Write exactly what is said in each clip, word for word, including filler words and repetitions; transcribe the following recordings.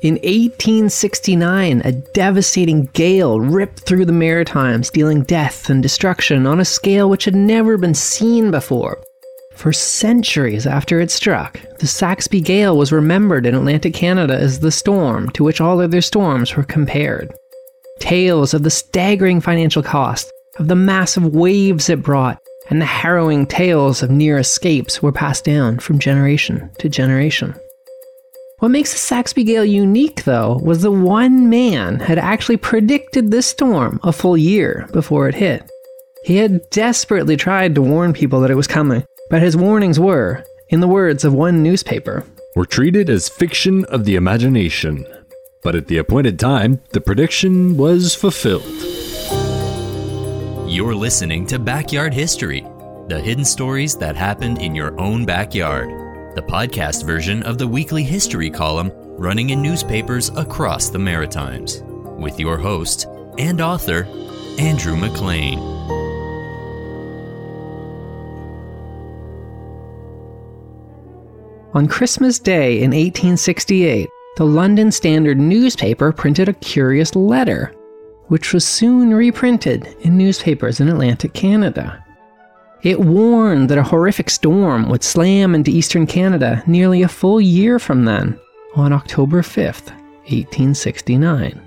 In eighteen sixty-nine, a devastating gale ripped through the Maritimes, dealing death and destruction on a scale which had never been seen before. For centuries after it struck, the Saxby Gale was remembered in Atlantic Canada as the storm to which all other storms were compared. Tales of the staggering financial cost, of the massive waves it brought, and the harrowing tales of near escapes were passed down from generation to generation. What makes the Saxby Gale unique, though, was that one man had actually predicted this storm a full year before it hit. He had desperately tried to warn people that it was coming, but his warnings were, in the words of one newspaper, "were treated as fiction of the imagination. But at the appointed time, the prediction was fulfilled." You're listening to Backyard History, the hidden stories that happened in your own backyard. The podcast version of the weekly history column running in newspapers across the Maritimes. With your host and author, Andrew MacLean. On Christmas Day in eighteen sixty-eight, the London Standard newspaper printed a curious letter, which was soon reprinted in newspapers in Atlantic Canada. It warned that a horrific storm would slam into eastern Canada nearly a full year from then, on October fifth, eighteen sixty-nine.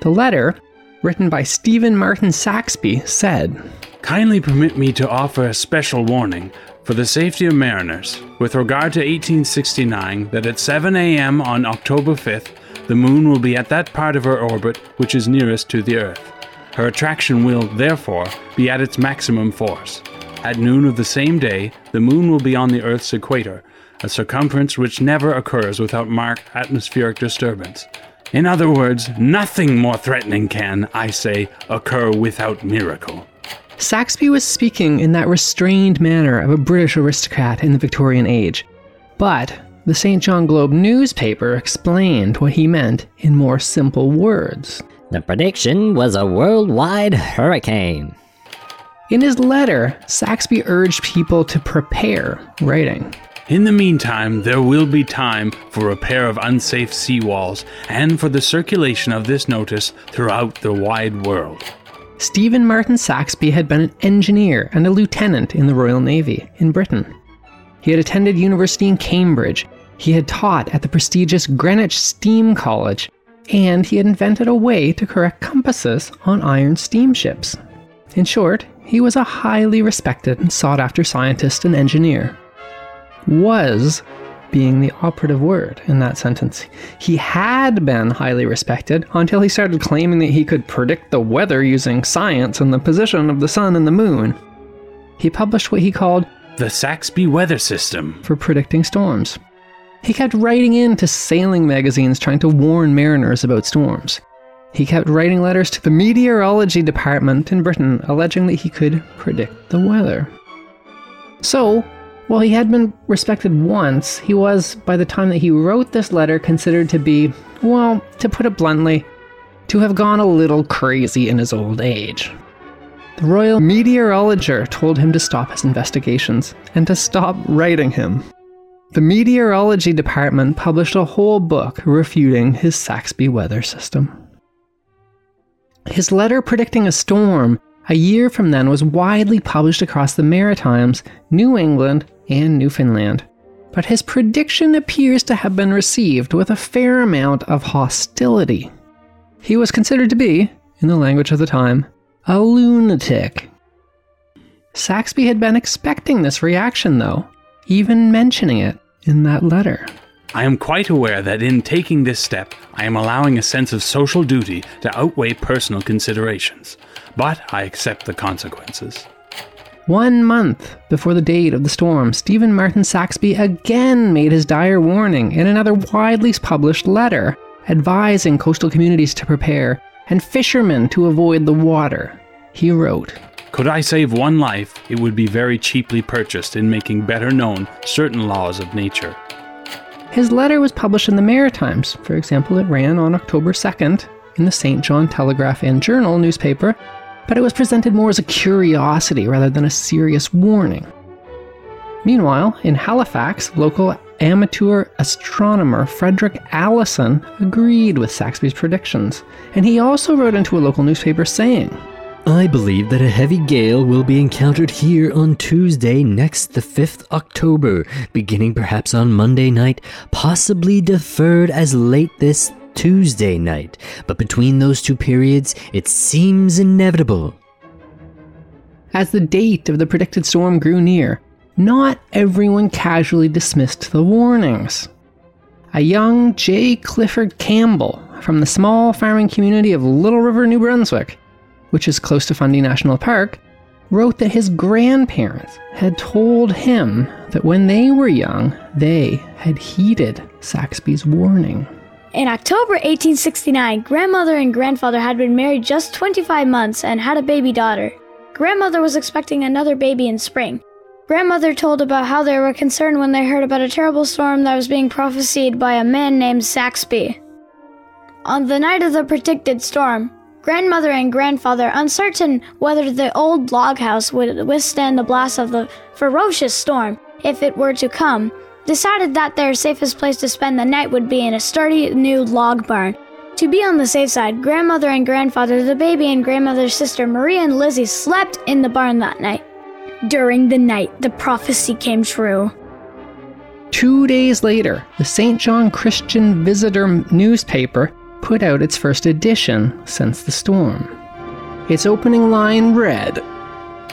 The letter, written by Stephen Martin Saxby, said, "Kindly permit me to offer a special warning for the safety of mariners, with regard to eighteen sixty-nine, that at seven a.m. on October fifth, the moon will be at that part of her orbit which is nearest to the Earth. Her attraction will, therefore, be at its maximum force. At noon of the same day, the moon will be on the Earth's equator, a circumference which never occurs without marked atmospheric disturbance. In other words, nothing more threatening can, I say, occur without miracle." Saxby was speaking in that restrained manner of a British aristocrat in the Victorian age, but the Saint John Globe newspaper explained what he meant in more simple words. The prediction was a worldwide hurricane. In his letter, Saxby urged people to prepare, writing, "In the meantime, there will be time for repair of unsafe seawalls and for the circulation of this notice throughout the wide world." Stephen Martin Saxby had been an engineer and a lieutenant in the Royal Navy in Britain. He had attended university in Cambridge, he had taught at the prestigious Greenwich Steam College, and he had invented a way to correct compasses on iron steamships. In short, he was a highly respected and sought-after scientist and engineer. Was being the operative word in that sentence. He had been highly respected until he started claiming that he could predict the weather using science and the position of the sun and the moon. He published what he called the Saxby Weather System for predicting storms. He kept writing in to sailing magazines trying to warn mariners about storms. He kept writing letters to the meteorology department in Britain alleging that he could predict the weather. So, while he had been respected once, he was, by the time that he wrote this letter, considered to be, well, to put it bluntly, to have gone a little crazy in his old age. The royal meteorologist told him to stop his investigations and to stop writing him. The meteorology department published a whole book refuting his Saxby Weather System. His letter predicting a storm a year from then was widely published across the Maritimes, New England, and Newfoundland, but his prediction appears to have been received with a fair amount of hostility. He was considered to be, in the language of the time, a lunatic. Saxby had been expecting this reaction, though, even mentioning it in that letter. "I am quite aware that in taking this step, I am allowing a sense of social duty to outweigh personal considerations, but I accept the consequences." One month before the date of the storm, Stephen Martin Saxby again made his dire warning in another widely published letter, advising coastal communities to prepare and fishermen to avoid the water. He wrote, "Could I save one life, it would be very cheaply purchased in making better known certain laws of nature." His letter was published in the Maritimes. For example, it ran on October second in the Saint John Telegraph and Journal newspaper, but it was presented more as a curiosity rather than a serious warning. Meanwhile, in Halifax, local amateur astronomer Frederick Allison agreed with Saxby's predictions, and he also wrote into a local newspaper saying, "I believe that a heavy gale will be encountered here on Tuesday next, the fifth of October, beginning perhaps on Monday night, possibly deferred as late this Tuesday night, but between those two periods, it seems inevitable." As the date of the predicted storm grew near, not everyone casually dismissed the warnings. A young J. Clifford Campbell from the small farming community of Little River, New Brunswick, which is close to Fundy National Park, wrote that his grandparents had told him that when they were young, they had heeded Saxby's warning. In October eighteen sixty-nine, grandmother and grandfather had been married just twenty-five months and had a baby daughter. Grandmother was expecting another baby in spring. Grandmother told about how they were concerned when they heard about a terrible storm that was being prophesied by a man named Saxby. On the night of the predicted storm, grandmother and grandfather, uncertain whether the old log house would withstand the blast of the ferocious storm if it were to come, decided that their safest place to spend the night would be in a sturdy new log barn. To be on the safe side, grandmother and grandfather, the baby and grandmother's sister Maria and Lizzie slept in the barn that night. During the night, the prophecy came true. Two days later, the Saint John Christian Visitor newspaper put out its first edition since the storm. Its opening line read,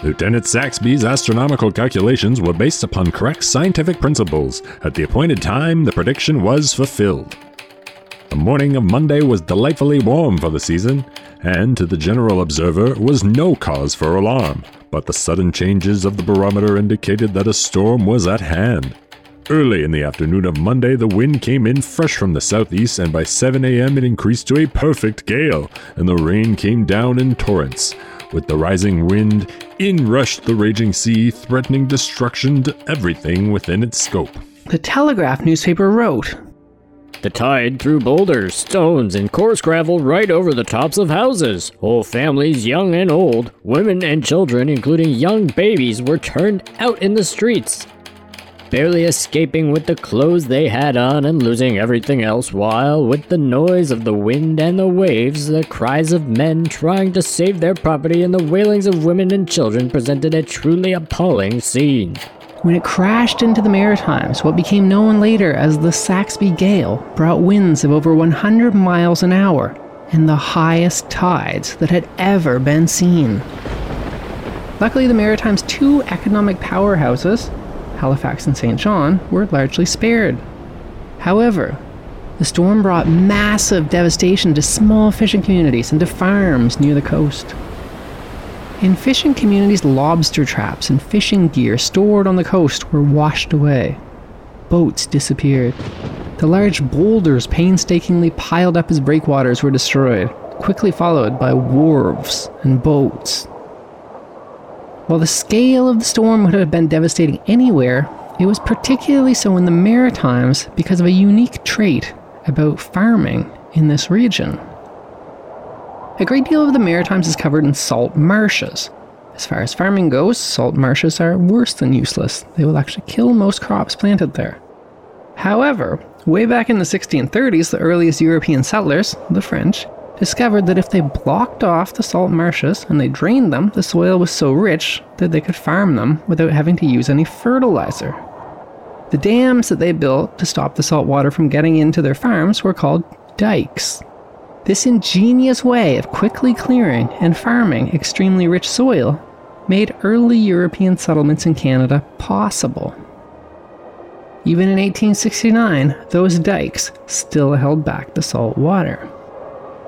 "Lieutenant Saxby's astronomical calculations were based upon correct scientific principles. At the appointed time, the prediction was fulfilled. The morning of Monday was delightfully warm for the season, and to the general observer was no cause for alarm, but the sudden changes of the barometer indicated that a storm was at hand. Early in the afternoon of Monday, the wind came in fresh from the southeast, and by seven a.m. it increased to a perfect gale, and the rain came down in torrents. With the rising wind, in rushed the raging sea, threatening destruction to everything within its scope." The Telegraph newspaper wrote, "The tide threw boulders, stones, and coarse gravel right over the tops of houses. Whole families, young and old, women and children, including young babies, were turned out in the streets, barely escaping with the clothes they had on and losing everything else, while with the noise of the wind and the waves, the cries of men trying to save their property and the wailings of women and children presented a truly appalling scene." When it crashed into the Maritimes, what became known later as the Saxby Gale brought winds of over one hundred miles an hour and the highest tides that had ever been seen. Luckily, the Maritimes' two economic powerhouses, Halifax and Saint John, were largely spared. However, the storm brought massive devastation to small fishing communities and to farms near the coast. In fishing communities, lobster traps and fishing gear stored on the coast were washed away. Boats disappeared. The large boulders painstakingly piled up as breakwaters were destroyed, quickly followed by wharves and boats. While the scale of the storm would have been devastating anywhere, it was particularly so in the Maritimes because of a unique trait about farming in this region. A great deal of the Maritimes is covered in salt marshes. As far as farming goes, salt marshes are worse than useless. They will actually kill most crops planted there. However, way back in the sixteen thirties, the earliest European settlers, the French, discovered that if they blocked off the salt marshes and they drained them, the soil was so rich that they could farm them without having to use any fertilizer. The dams that they built to stop the salt water from getting into their farms were called dikes. This ingenious way of quickly clearing and farming extremely rich soil made early European settlements in Canada possible. Even in eighteen sixty-nine, those dikes still held back the salt water.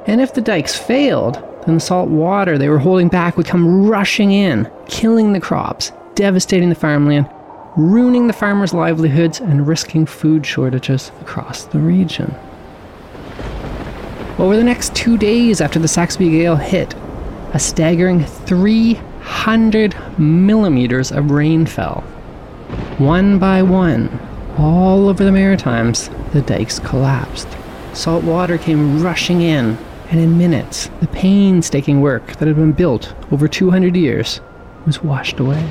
And if the dikes failed, then the salt water they were holding back would come rushing in, killing the crops, devastating the farmland, ruining the farmers' livelihoods, and risking food shortages across the region. Over the next two days after the Saxby Gale hit, a staggering three hundred millimeters of rain fell. One by one, all over the Maritimes, the dikes collapsed. Salt water came rushing in, and in minutes, the painstaking work that had been built over two hundred years was washed away.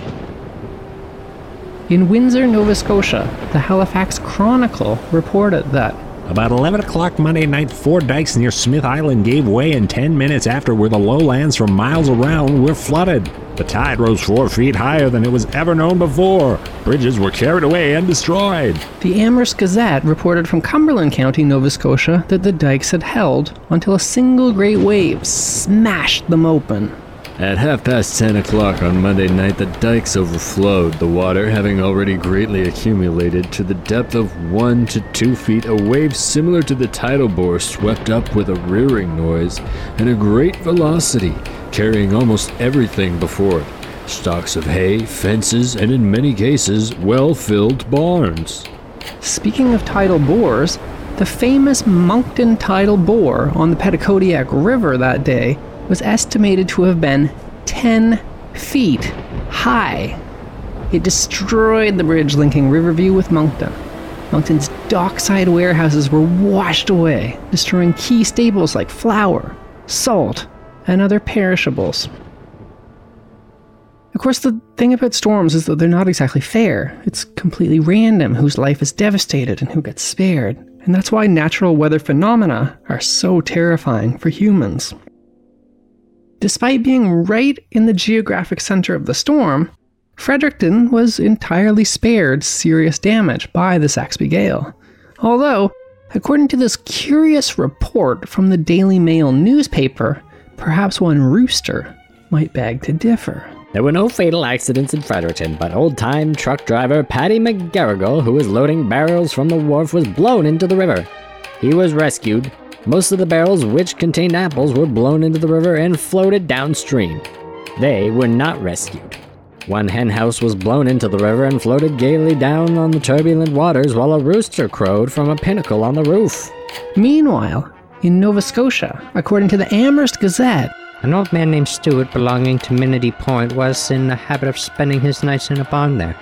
In Windsor, Nova Scotia, the Halifax Chronicle reported that about eleven o'clock Monday night, four dikes near Smith Island gave way, and ten minutes afterward the lowlands for miles around were flooded. The tide rose four feet higher than it was ever known before. Bridges were carried away and destroyed. The Amherst Gazette reported from Cumberland County, Nova Scotia, that the dikes had held until a single great wave smashed them open. At half past ten o'clock on Monday night, the dikes overflowed, the water having already greatly accumulated to the depth of one to two feet. A wave similar to the tidal bore swept up with a rearing noise and a great velocity, carrying almost everything before it, stocks of hay, fences, and in many cases, well-filled barns. Speaking of tidal bores, the famous Moncton tidal bore on the Petitcodiac River that day was estimated to have been ten feet high. It destroyed the bridge linking Riverview with Moncton. Moncton's dockside warehouses were washed away, destroying key staples like flour, salt, and other perishables. Of course, the thing about storms is that they're not exactly fair. It's completely random whose life is devastated and who gets spared. And that's why natural weather phenomena are so terrifying for humans. Despite being right in the geographic center of the storm, Fredericton was entirely spared serious damage by the Saxby Gale. Although, according to this curious report from the Daily Mail newspaper, perhaps one rooster might beg to differ. There were no fatal accidents in Fredericton, but old-time truck driver Paddy McGarigal, who was loading barrels from the wharf, was blown into the river. He was rescued. Most of the barrels, which contained apples, were blown into the river and floated downstream. They were not rescued. One hen house was blown into the river and floated gaily down on the turbulent waters while a rooster crowed from a pinnacle on the roof. Meanwhile, in Nova Scotia, according to the Amherst Gazette, an old man named Stewart belonging to Minnity Point was in the habit of spending his nights in a barn there.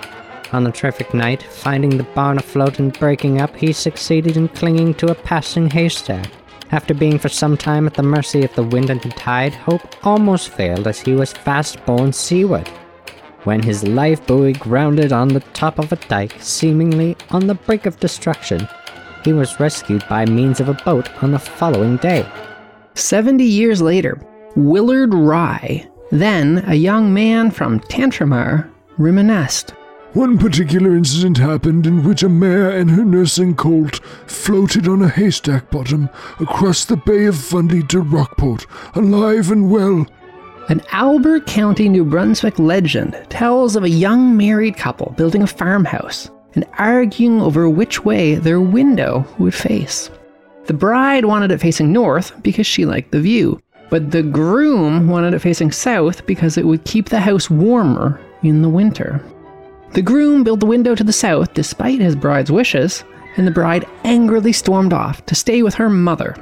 On a terrific night, finding the barn afloat and breaking up, he succeeded in clinging to a passing haystack. After being for some time at the mercy of the wind and the tide, hope almost failed as he was fast borne seaward, when his life buoy grounded on the top of a dike, seemingly on the brink of destruction. He was rescued by means of a boat on the following day. Seventy years later, Willard Rye, then a young man from Tantramar, reminisced. One particular incident happened in which a mare and her nursing colt floated on a haystack bottom across the Bay of Fundy to Rockport, alive and well. An Albert County, New Brunswick legend tells of a young married couple building a farmhouse and arguing over which way their window would face. The bride wanted it facing north because she liked the view, but the groom wanted it facing south because it would keep the house warmer in the winter. The groom built the window to the south despite his bride's wishes, and the bride angrily stormed off to stay with her mother.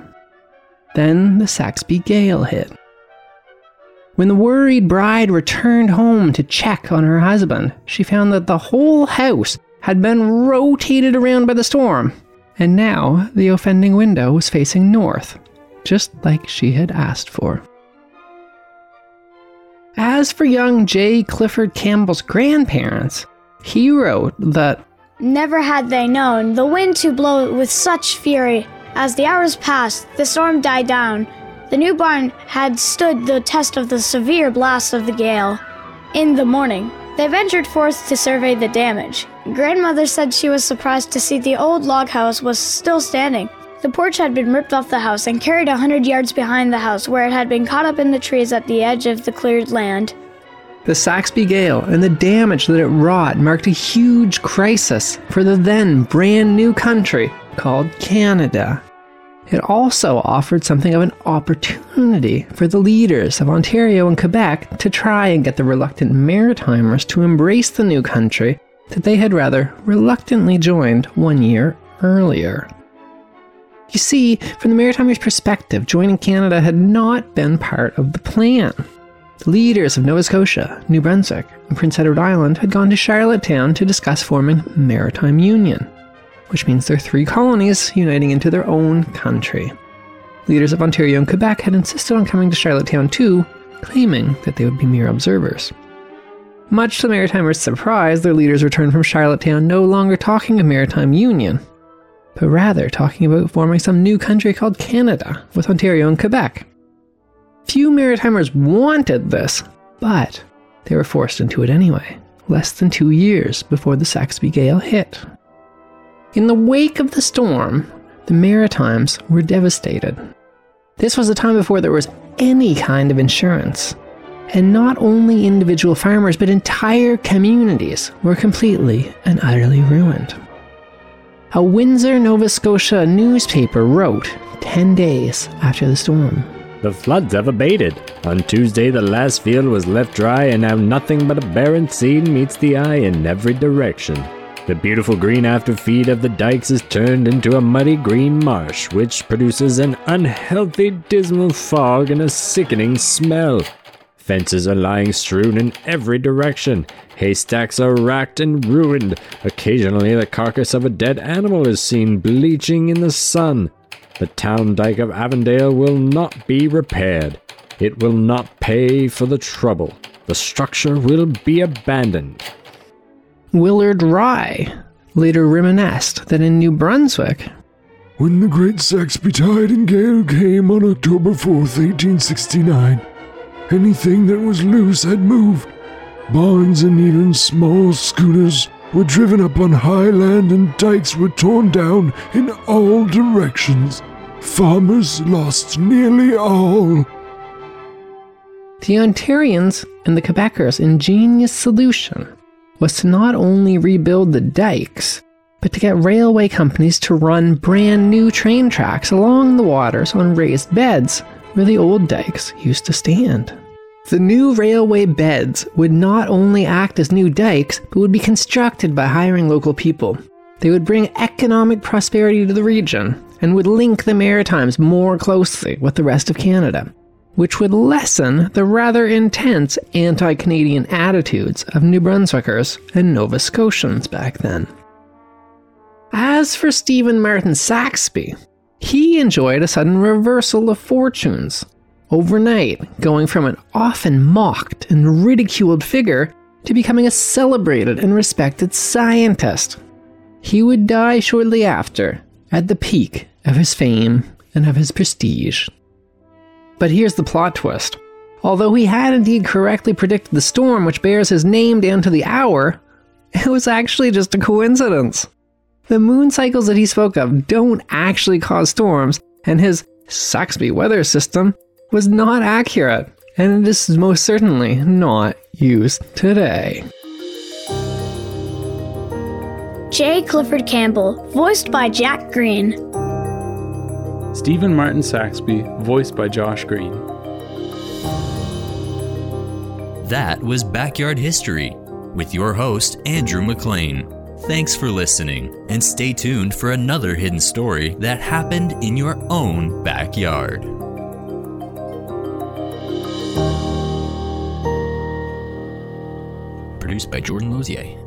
Then the Saxby Gale hit. When the worried bride returned home to check on her husband, she found that the whole house had been rotated around by the storm, and now the offending window was facing north, just like she had asked for. As for young J. Clifford Campbell's grandparents, he wrote that never had they known the wind to blow with such fury. As the hours passed, the storm died down. The new barn had stood the test of the severe blast of the gale. In the morning, they ventured forth to survey the damage. Grandmother said she was surprised to see the old log house was still standing. The porch had been ripped off the house and carried a hundred yards behind the house, where it had been caught up in the trees at the edge of the cleared land. The Saxby Gale and the damage that it wrought marked a huge crisis for the then brand new country called Canada. It also offered something of an opportunity for the leaders of Ontario and Quebec to try and get the reluctant Maritimers to embrace the new country that they had rather reluctantly joined one year earlier. You see, from the Maritimers' perspective, joining Canada had not been part of the plan. The leaders of Nova Scotia, New Brunswick, and Prince Edward Island had gone to Charlottetown to discuss forming Maritime Union, which means their three colonies uniting into their own country. Leaders of Ontario and Quebec had insisted on coming to Charlottetown too, claiming that they would be mere observers. Much to Maritimers' surprise, their leaders returned from Charlottetown no longer talking of maritime union, but rather talking about forming some new country called Canada, with Ontario and Quebec. Few Maritimers wanted this, but they were forced into it anyway, less than two years before the Saxby Gale hit. In the wake of the storm, the Maritimes were devastated. This was a time before there was any kind of insurance, and not only individual farmers, but entire communities were completely and utterly ruined. A Windsor, Nova Scotia newspaper wrote ten days after the storm, "The floods have abated. On Tuesday, the last field was left dry and now nothing but a barren scene meets the eye in every direction. The beautiful green afterfeed of the dikes is turned into a muddy green marsh, which produces an unhealthy, dismal fog and a sickening smell. Fences are lying strewn in every direction. Haystacks are racked and ruined. Occasionally the carcass of a dead animal is seen bleaching in the sun. The town dyke of Avondale will not be repaired. It will not pay for the trouble. The structure will be abandoned." Willard Rye later reminisced that in New Brunswick, "When the great Saxby tide and gale came on October fourth, eighteen sixty-nine, anything that was loose had moved. Barns and even small schooners were driven up on high land and dikes were torn down in all directions. Farmers lost nearly all." The Ontarians and the Quebecers' ingenious solution was to not only rebuild the dikes, but to get railway companies to run brand new train tracks along the waters on raised beds where the old dikes used to stand. The new railway beds would not only act as new dikes, but would be constructed by hiring local people. They would bring economic prosperity to the region, and would link the Maritimes more closely with the rest of Canada, which would lessen the rather intense anti-Canadian attitudes of New Brunswickers and Nova Scotians back then. As for Stephen Martin Saxby, he enjoyed a sudden reversal of fortunes, overnight going from an often mocked and ridiculed figure to becoming a celebrated and respected scientist. He would die shortly after, at the peak of his fame and of his prestige. But here's the plot twist. Although he had indeed correctly predicted the storm which bears his name down to the hour, it was actually just a coincidence. The moon cycles that he spoke of don't actually cause storms, and his Saxby weather system was not accurate, and it is most certainly not used today. J. Clifford Campbell, voiced by Jack Green. Stephen Martin Saxby, voiced by Josh Green. That was Backyard History with your host, Andrew MacLean. Thanks for listening, and stay tuned for another hidden story that happened in your own backyard. Produced by Jordan Lozier.